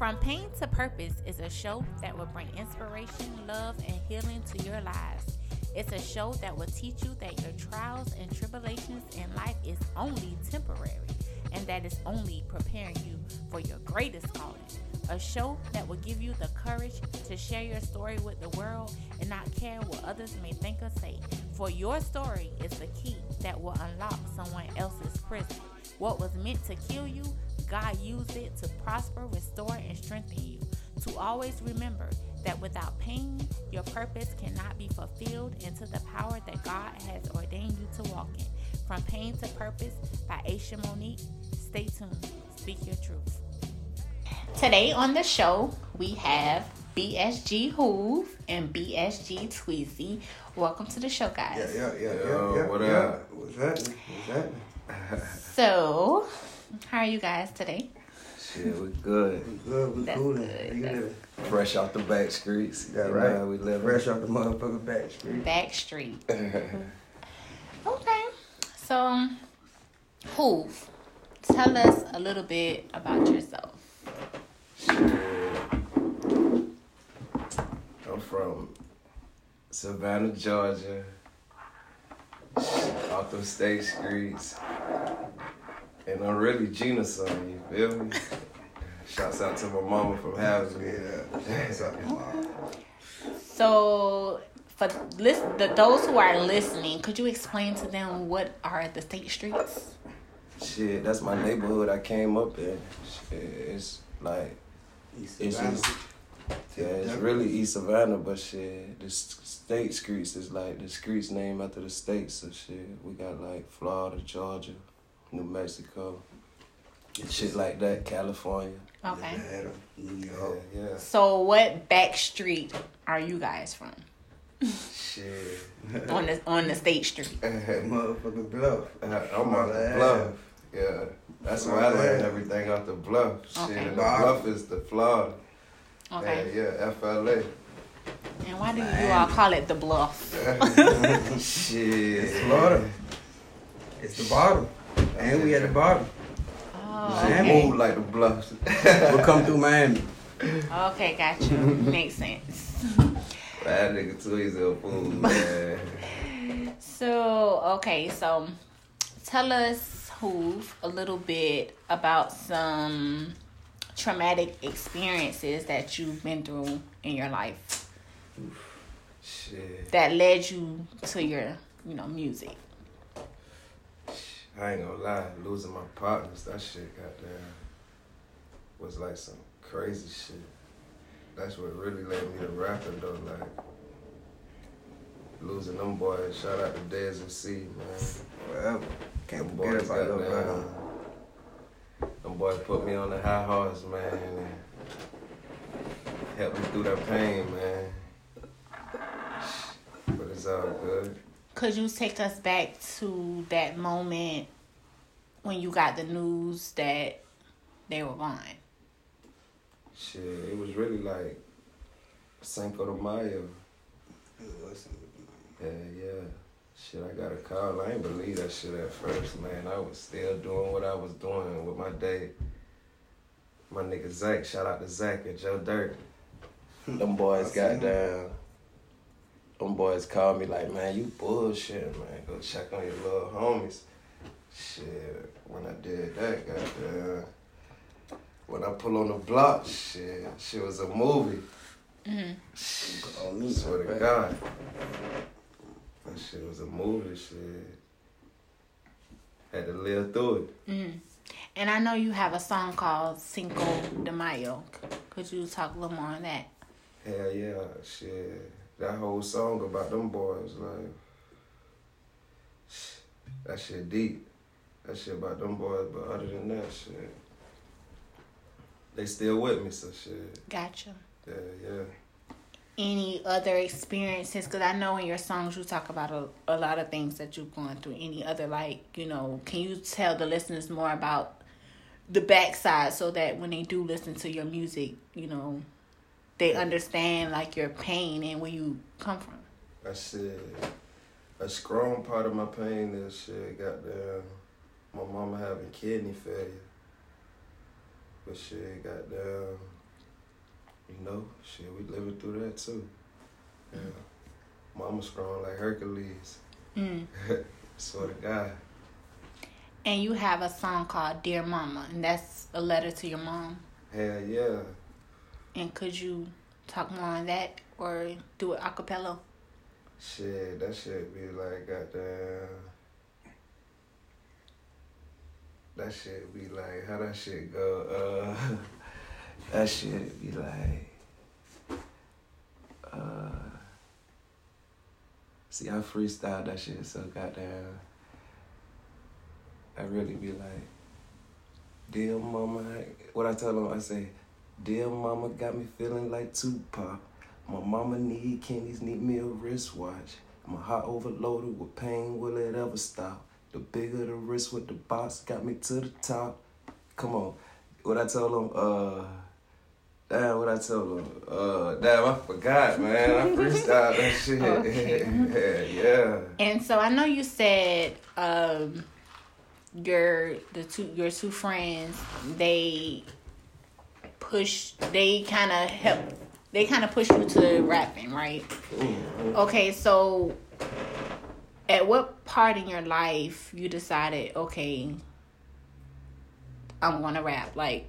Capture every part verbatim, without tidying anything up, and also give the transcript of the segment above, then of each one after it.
From Pain to Purpose is a show that will bring inspiration, love, and healing to your lives. It's a show that will teach you that your trials and tribulations in life is only temporary, and that is only preparing you for your greatest calling. A show that will give you the courage to share your story with the world and not care what others may think or say. For your story is the key that will unlock someone else's prison. What was meant to kill you, God used it to prosper, restore, and strengthen you. To always remember that without pain, your purpose cannot be fulfilled into the power that God has ordained you to walk in. From Pain to Purpose by Asia Monique. Stay tuned. Speak your truth. Today on the show, we have B S G Hoove and B S G Tweezy. Welcome to the show, guys. Yeah, yeah, yeah. Yo, yeah, yeah what yeah. up? What's that? What's that? So, how are you guys today? Shit, we're good. We're good. We're That's cool. Good. That's fresh off the back streets. Yeah, right. Know, we live fresh off the motherfucking back street. Back street. Okay. So, Hoove, tell us a little bit about yourself. I'm from Savannah, Georgia, off the state streets, and I'm really Gina's son, you feel me? Shouts out to my mama from housing. Yeah, shouts out to my mama. So, for list, the, those who are listening, could you explain to them what are the state streets? Shit, that's my neighborhood I came up in. Shit, it's like, East it's just, yeah, it's really East Savannah, but shit, the state streets is like the streets named after the states, so shit, we got like Florida, Georgia, New Mexico, shit like that, California. Okay. Nevada, New York. Yeah, yeah. So what back street are you guys from? Shit. on the on the state street. Motherfucking Bluff. I'm on the Bluff. Yeah, that's why I learned everything off the Bluff. Okay. Shit, and the Bluff is the Florida. Okay. Yeah, yeah, F L A. And why do you all call it the Bluff? Shit. It's Florida. It's the bottom. And we at the bottom. Oh, okay. Miami move like the Bluffs. We'll come through Miami. Okay, gotcha. Makes sense. That nigga Tweezy fool, man. So, okay, so tell us a little bit about some traumatic experiences that you've been through in your life. Oof. Shit. That led you to your, you know, music. I ain't gonna lie, losing my partners, that shit goddamn was like some crazy shit. That's what really led me to rapping though, like losing them boys. Shout out to Daz and C, man. Whatever. Can't them boys got them, man. Them boys put me on the high horse, man, and helped me through that pain, man. But it's all good. Could you take us back to that moment when you got the news that they were gone? Shit, it was really like Cinco de Mayo. Yeah, yeah. Shit, I got a call. I ain't believe that shit at first, man. I was still doing what I was doing with my day. My nigga Zach, shout out to Zach and Joe Dirt. Them boys got down. Them boys called me like, man, you bullshit, man. Go check on your little homies. Shit, when I did that, goddamn. When I pull on the block, shit, shit was a movie. Mm-hmm. I swear to God. That shit was a movie, shit. Had to live through it. Mm. And I know you have a song called Cinco de Mayo. Could you talk a little more on that? Hell yeah, shit. That whole song about them boys, like, that shit deep. That shit about them boys, but other than that, shit, they still with me, so shit. Gotcha. Yeah, yeah. Any other experiences? Because I know in your songs you talk about a, a lot of things that you've gone through. Any other, like, you know, can you tell the listeners more about the backside so that when they do listen to your music, you know, they understand, like, your pain and where you come from? I said, a strong part of my pain is, shit, goddamn, my mama having kidney failure. But, shit, goddamn, You know, shit, we living through that too. Yeah. Mama strong like Hercules. Mm. Swear to God. And you have a song called Dear Mama, and that's a letter to your mom? Hell yeah. And could you talk more on that or do it a cappella? Shit, that shit be like goddamn. That shit be like, how that shit go? Uh, that shit be like. Uh, see, I freestyle that shit so goddamn. I really be like, dear mama, what I tell them, I say, dear mama got me feeling like Tupac. My mama need candies, need me a wristwatch. My heart overloaded with pain, will it ever stop? The bigger the wrist with the box got me to the top. Come on. What I tell them, uh, damn, what I tell them, uh, damn, I forgot, man. I freestyled that shit. Okay. Yeah. And so I know you said, um, your the two your two friends they push they kind of help they kind of push you to rapping, right? Okay, so at what part in your life you decided, okay, I'm gonna rap? Like,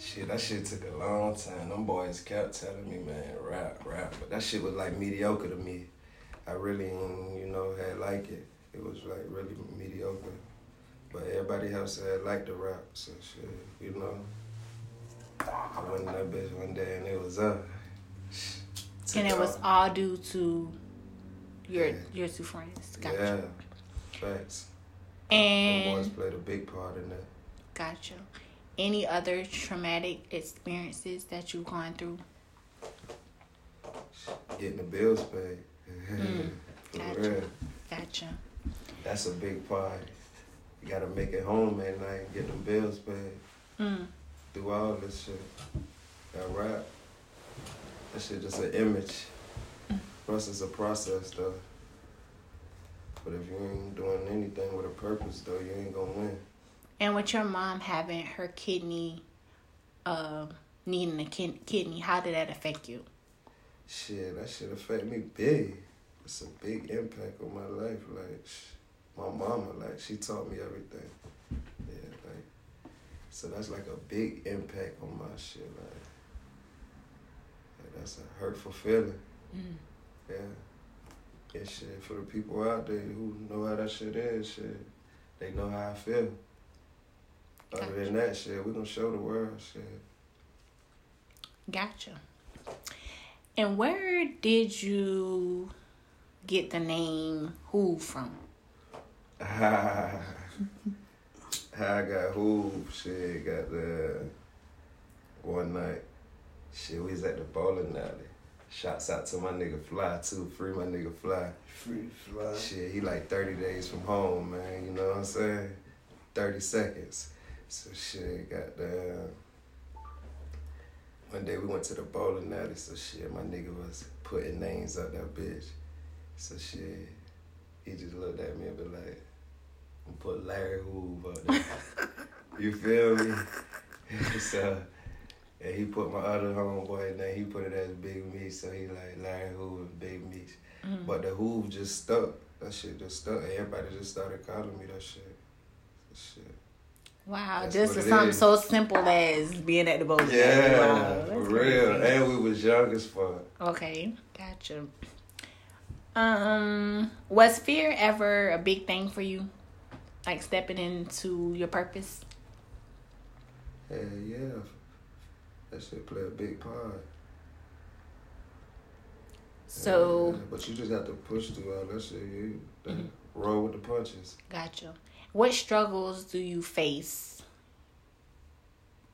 shit, that shit took a long time. Them boys kept telling me, man, rap, rap, but that shit was like mediocre to me. I really, you know, had like it. It was like really mediocre, but everybody else had liked the rap, so shit, you know. I went in that bitch one day and it was up. And it was all due to your yeah. your two friends. Gotcha. Yeah, facts. And boys played a big part in that. Gotcha. Any other traumatic experiences that you've gone through? Getting the bills paid. Mm, gotcha. Real. Gotcha. That's a big part. You gotta make it home at night and get them bills paid. Mm. Do all this shit. That rap. That shit just an image. Mm. Plus it's a process though. But if you ain't doing anything with a purpose though, you ain't gonna win. And with your mom having her kidney, uh, needing a kid- kidney, how did that affect you? Shit, that shit affect me big. It's a big impact on my life. Like, my mama, like, she taught me everything. Yeah, like, so that's like a big impact on my shit. Like, like that's a hurtful feeling. Mm. Yeah. Yeah, shit, for the people out there who know how that shit is, shit, they know how I feel. Gotcha. Other than that, shit, we gonna show the world, shit. Gotcha. And where did you get the name Hoove from? Ah, I got Hoove, shit, got the one night, shit, we was at the bowling alley. Shouts out to my nigga Fly, too. Free my nigga Fly. Free Fly. Shit, he like thirty days from home, man, you know what I'm saying? thirty seconds. So, shit, got the... One day we went to the bowling alley, so shit, my nigga was putting names up that bitch. So shit, he just looked at me and be like, I'm gonna put Larry Hoover up there. You feel me? So, and he put my other homeboy and then he put it as Big Meat, so he like Larry Hoover, Big Meat. Mm. But the Hoove just stuck. That shit just stuck. Everybody just started calling me that shit. That shit. Wow, that's just for something is. So simple as being at the boat. Yeah, wow, for real. Crazy. And we was young as fuck. Okay, gotcha. Um, was fear ever a big thing for you? Like stepping into your purpose? Hell yeah, yeah. That shit play a big part. So yeah, but you just have to push through all that shit. You mm-hmm. roll with the punches. Gotcha. What struggles do you face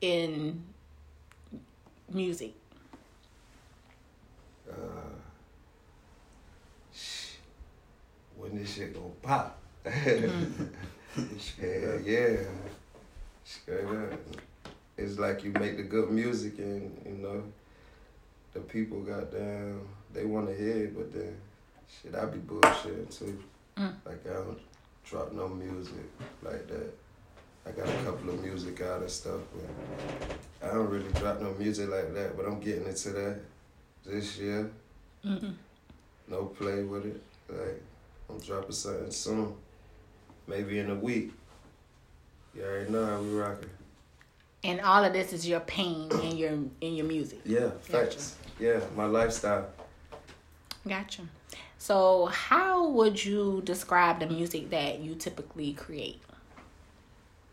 in music? Uh, when this shit gonna pop? Mm-hmm. Hell yeah. Straight up. It's like you make the good music and, you know, the people got down, they want to hear it, but then, shit, I be bullshitting too. Mm. Like, I don't drop no music like that. I got a couple of music out and stuff, but I don't really drop no music like that, but I'm getting into that this year. Mm-hmm. No play with it. Like, I'm dropping something soon. Maybe in a week. You already know how we rocking. And all of this is your pain in your in your music. Yeah, facts. Gotcha. Yeah, my lifestyle. Gotcha. So how would you describe the music that you typically create?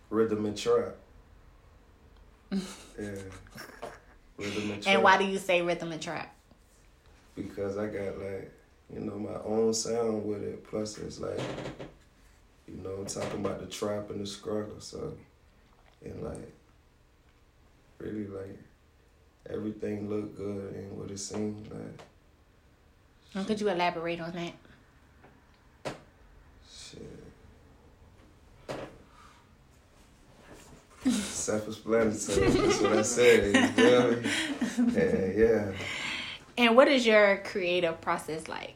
Rhythm and trap. Yeah. Rhythm and trap. And why do you say rhythm and trap? Because I got, like, you know, my own sound with it. Plus, it's like, you know, I'm talking about the trap and the struggle. So, and like, really, like, everything looked good and what it seemed like. And could you elaborate on that? Shit. Self-explanatory. That's what I said. Yeah, yeah. And what is your creative process like?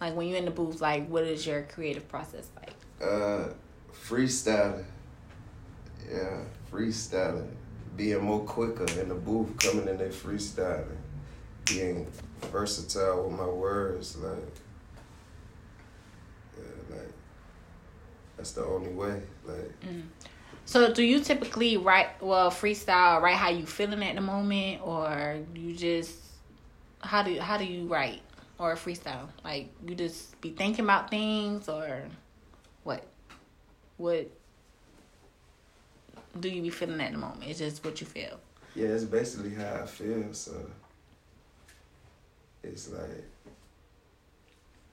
Like, when you're in the booth, like, what is your creative process like? Uh, freestyling. Yeah, freestyling. Being more quicker in the booth, coming in there freestyling. Being versatile with my words, like, yeah, like, that's the only way, like. Mm. So do you typically write, well, freestyle, write how you feeling at the moment, or you just, how do how do you write or freestyle? Like, you just be thinking about things, or what? What do you be feeling at the moment? It's just what you feel. Yeah, it's basically how I feel, so. It's like,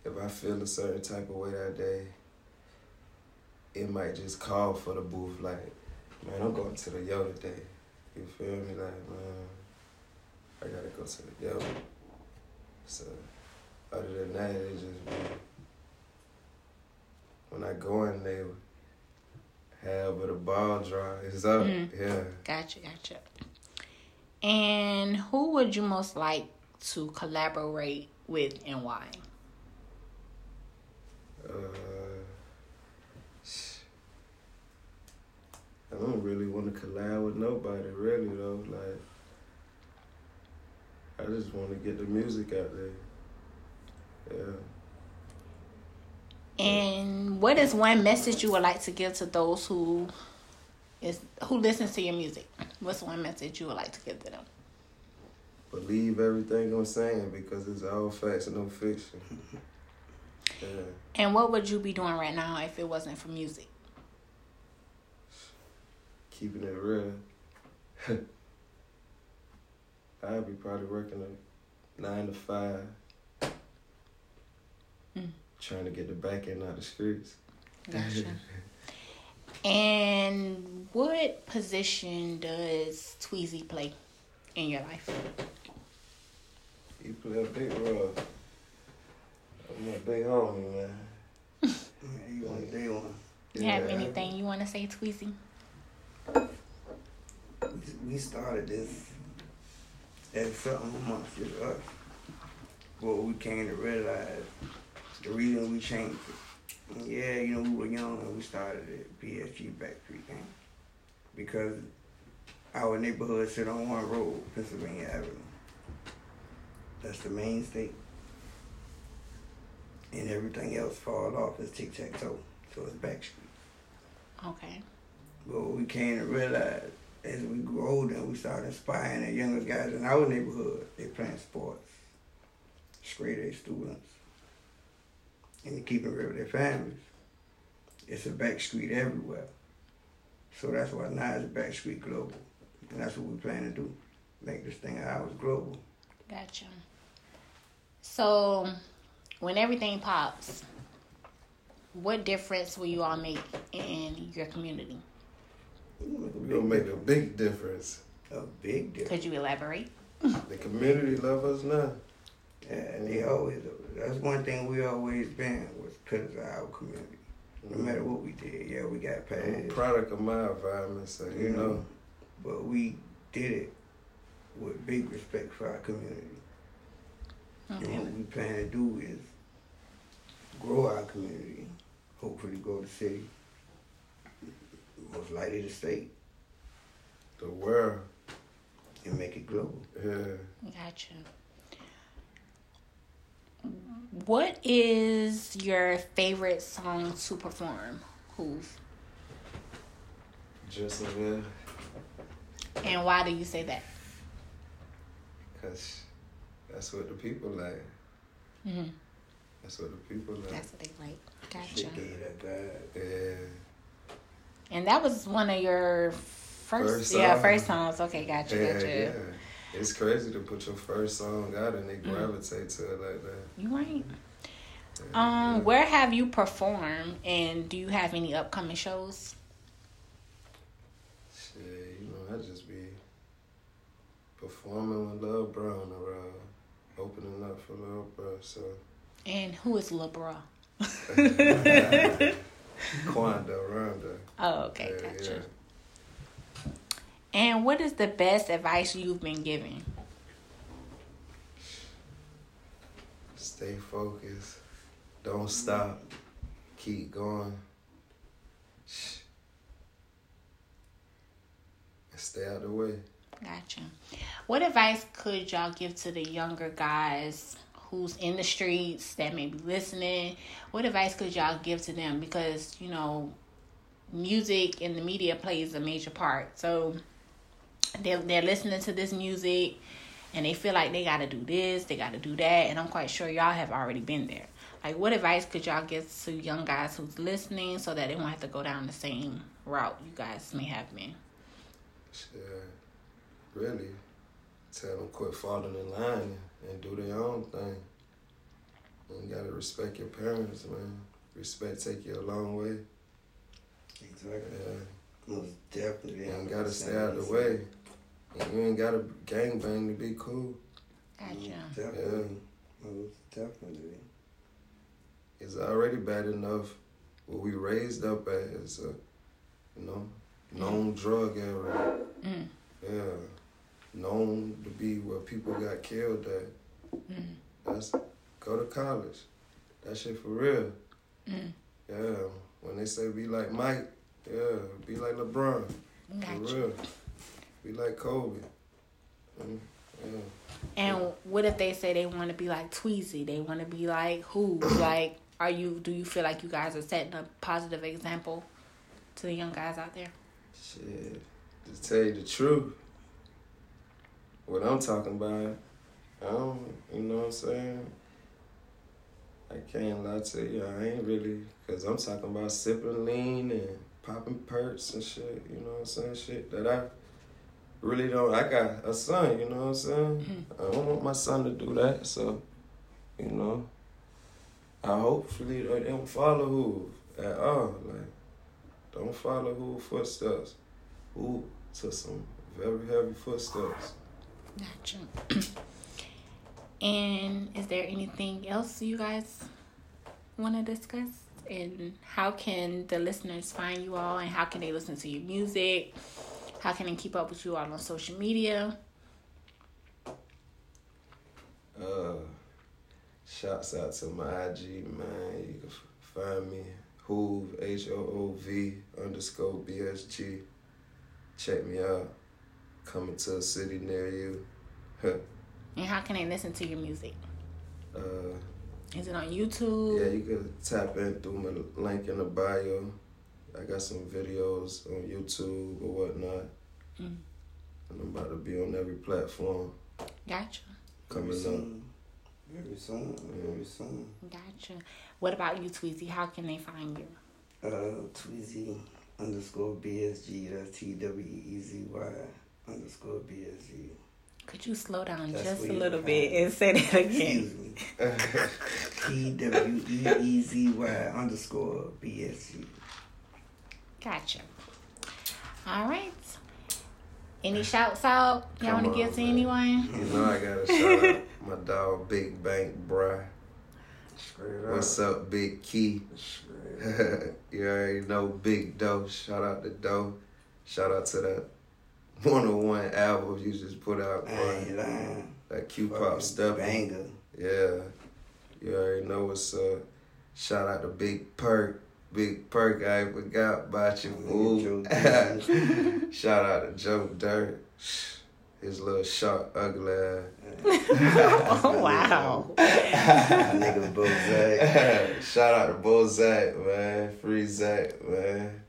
if I feel a certain type of way that day, it might just call for the booth, like, man, I'm going to the yo today. You feel me? Like, man, I gotta go to the yo. So, other than that, it just be, when I go in there, hell, but the ball draw is up, mm-hmm. Yeah. Gotcha, gotcha. And who would you most like to collaborate with and why? Uh, I don't really want to collab with nobody, really, though. Like, I just want to get the music out there. Yeah. And what is one message you would like to give to those who is who listens to your music? What's one message you would like to give to them? Believe everything I'm saying because it's all facts and no fiction. Yeah. And what would you be doing right now if it wasn't for music? Keeping it real. I'd be probably working a nine to five. Mm. Trying to get the back end out of the streets. Gotcha. And what position does Tweezy play in your life? He play a big role. I'm a big homie, man. Yeah, you want a day one. You yeah. have anything you want to say, Tweezy? We started this at something amongst us. What we came to realize, the reason we changed it. And yeah, you know, we were young and we started at B S G Backstreet Gang. Because our neighborhood sit on one road, Pennsylvania Avenue. That's the main state. And everything else fall off is tic-tac-toe, so it's back street. Okay. But what we came to realize, as we grew older and we started inspiring the younger guys in our neighborhood, they playing sports, straight A students, and they keeping rid of their families. It's a back street everywhere. So that's why now it's back street global. And that's what we plan to do, make this thing ours global. Gotcha. So, when everything pops, what difference will you all make in your community? We're going to make a big difference. A big difference. Could you elaborate? The community love us now. Yeah, and they always, that's one thing we always been, was pillars of our community. No matter what we did, yeah, we got past. I'm a product of my environment, so you mm-hmm. know. But we did it with big respect for our community. Okay. And what we plan to do is grow our community, hopefully go to the city, most likely to stay. The world. And make it global. Yeah. Gotcha. What is your favorite song to perform, Hoove? Just a Minute. And why do you say that? Because that's what the people like. Mm-hmm. That's what the people like. That's what they like. Gotcha. Yeah. And that was one of your first, first yeah, first songs. Okay, gotcha, yeah, gotcha. Yeah. It's crazy to put your first song out and they gravitate mm. to it like that. You right. Yeah. Um, where have you performed, and do you have any upcoming shows? Shit, you know, I just be performing with LeBron around, opening up for LeBron. So. And who is LeBron? Kwanda Ronda. Oh, okay, yeah, gotcha. Yeah. And what is the best advice you've been given? Stay focused. Don't stop. Keep going. And stay out of the way. Gotcha. What advice could y'all give to the younger guys who's in the streets that may be listening? What advice could y'all give to them? Because, you know, music and the media plays a major part. So... They're, they're listening to this music and they feel like they got to do this, they got to do that, and I'm quite sure y'all have already been there. Like, what advice could y'all give to young guys who's listening so that they won't have to go down the same route you guys may have been? Yeah, really. Tell them quit falling in line and do their own thing. And you got to respect your parents, man. Respect take you a long way. Exactly. Yeah. Most definitely. You ain't got to stay out of the way. And you ain't got to gangbang to be cool. Gotcha. Most definitely. Yeah. Most definitely. It's already bad enough what we raised up as a, you know, known mm. drug era. Mm. Yeah. Known to be where people got killed at. Mm. That's, go to college. That shit for real. Mm. Yeah. When they say be like Mike, yeah, be like LeBron. Gotcha. For real. Be like Kobe. Mm, yeah. And yeah. What if they say they want to be like Tweezy? They want to be like who? Like, are you? Do you feel like you guys are setting a positive example to the young guys out there? Shit. To tell you the truth, what I'm talking about, I don't, you know what I'm saying? I can't lie to you. I ain't really, because I'm talking about sipping lean and popping perks and shit, you know what I'm saying? Shit that I really don't. I got a son, you know what I'm saying? Mm-hmm. I don't want my son to do that, so, you know, I hopefully they don't follow Hoove at all. Like, don't follow Hoove footsteps. Hoove took some very heavy footsteps. Gotcha. And is there anything else you guys want to discuss? And how can the listeners find you all? And how can they listen to your music? How can they keep up with you all on social media? Uh, shouts out to my I G, man. You can find me, Hoove, H O O V underscore B S G. Check me out. Coming to a city near you. And how can they listen to your music? Uh... Is it on YouTube? Yeah, you can tap in through my link in the bio. I got some videos on YouTube or whatnot. Mm. And I'm about to be on every platform. Gotcha. Coming soon. up. Very soon. Very soon. Gotcha. What about you, Tweezy? How can they find you? Uh, Tweezy underscore B S G. That's T W E E Z Y underscore B S G. Could you slow down That's just a little bit and say that again? T W E E Z Y underscore B S G. Gotcha. All right. Any shouts out y'all want to give to anyone? You know I got a shout out. My dog, Big Bank Bro. What's up, Big Key? You already know Big Doe. Shout out to Doe. Shout out to that one oh one album you just put out. That like Q-Pop stuff. Banger. Yeah. You already know what's up. Shout out to Big Perk. Big Perk, I ain't forgot about you, fool. Shout out to Joe Dirt. His little sharp, ugly ass. Oh, wow. Nigga Bozak. Shout out to Bozak, man. Free Zach, man.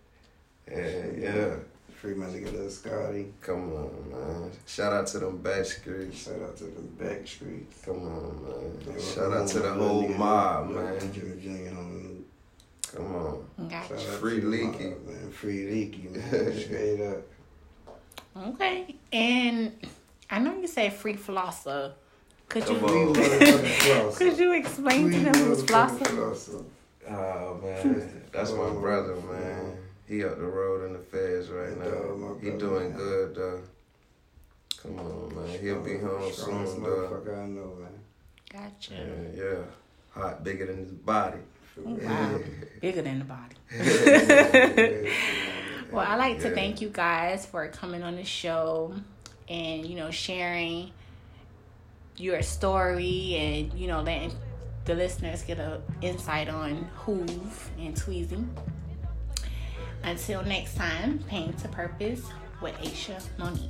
Yeah, yeah. Free magic little Scotty. Come on, man. Shout out to them back streets. Shout out to them back streets. Come on, man. They Shout out to the whole mob, man. man. Come on. Gotcha. Free Leaky. Mob, man. Free Leaky, man. Straight up. Okay. And I know you said Free Flosser. Could you, could you explain free to them who's Flosser? Oh, man. That's my brother, man. He up the road in the feds right now. Dog, he doing man. good, though. Come on, man. He'll be home strong soon, though. I know, man. Gotcha. And, yeah. Heart bigger than his body. Wow. Yeah. Bigger than the body. Well, I like to yeah. thank you guys for coming on the show and, you know, sharing your story and, you know, letting the listeners get an insight on Hoove and Tweezy. Until next time, Pain to Purpose with Asia Monique.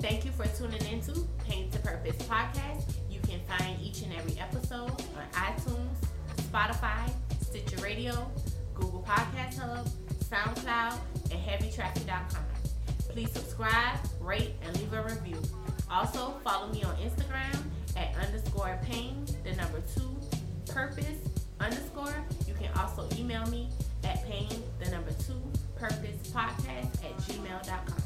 Thank you for tuning into Pain to Purpose podcast. You can find each and every episode on iTunes, Spotify, Stitcher Radio, Google Podcast Hub, SoundCloud, and Heavy Traffic dot com. Please subscribe, rate, and leave a review. Also, follow me on Instagram at underscore pain, the number two, purpose underscore. You can also email me at pain the number two purpose podcast at gmail dot com.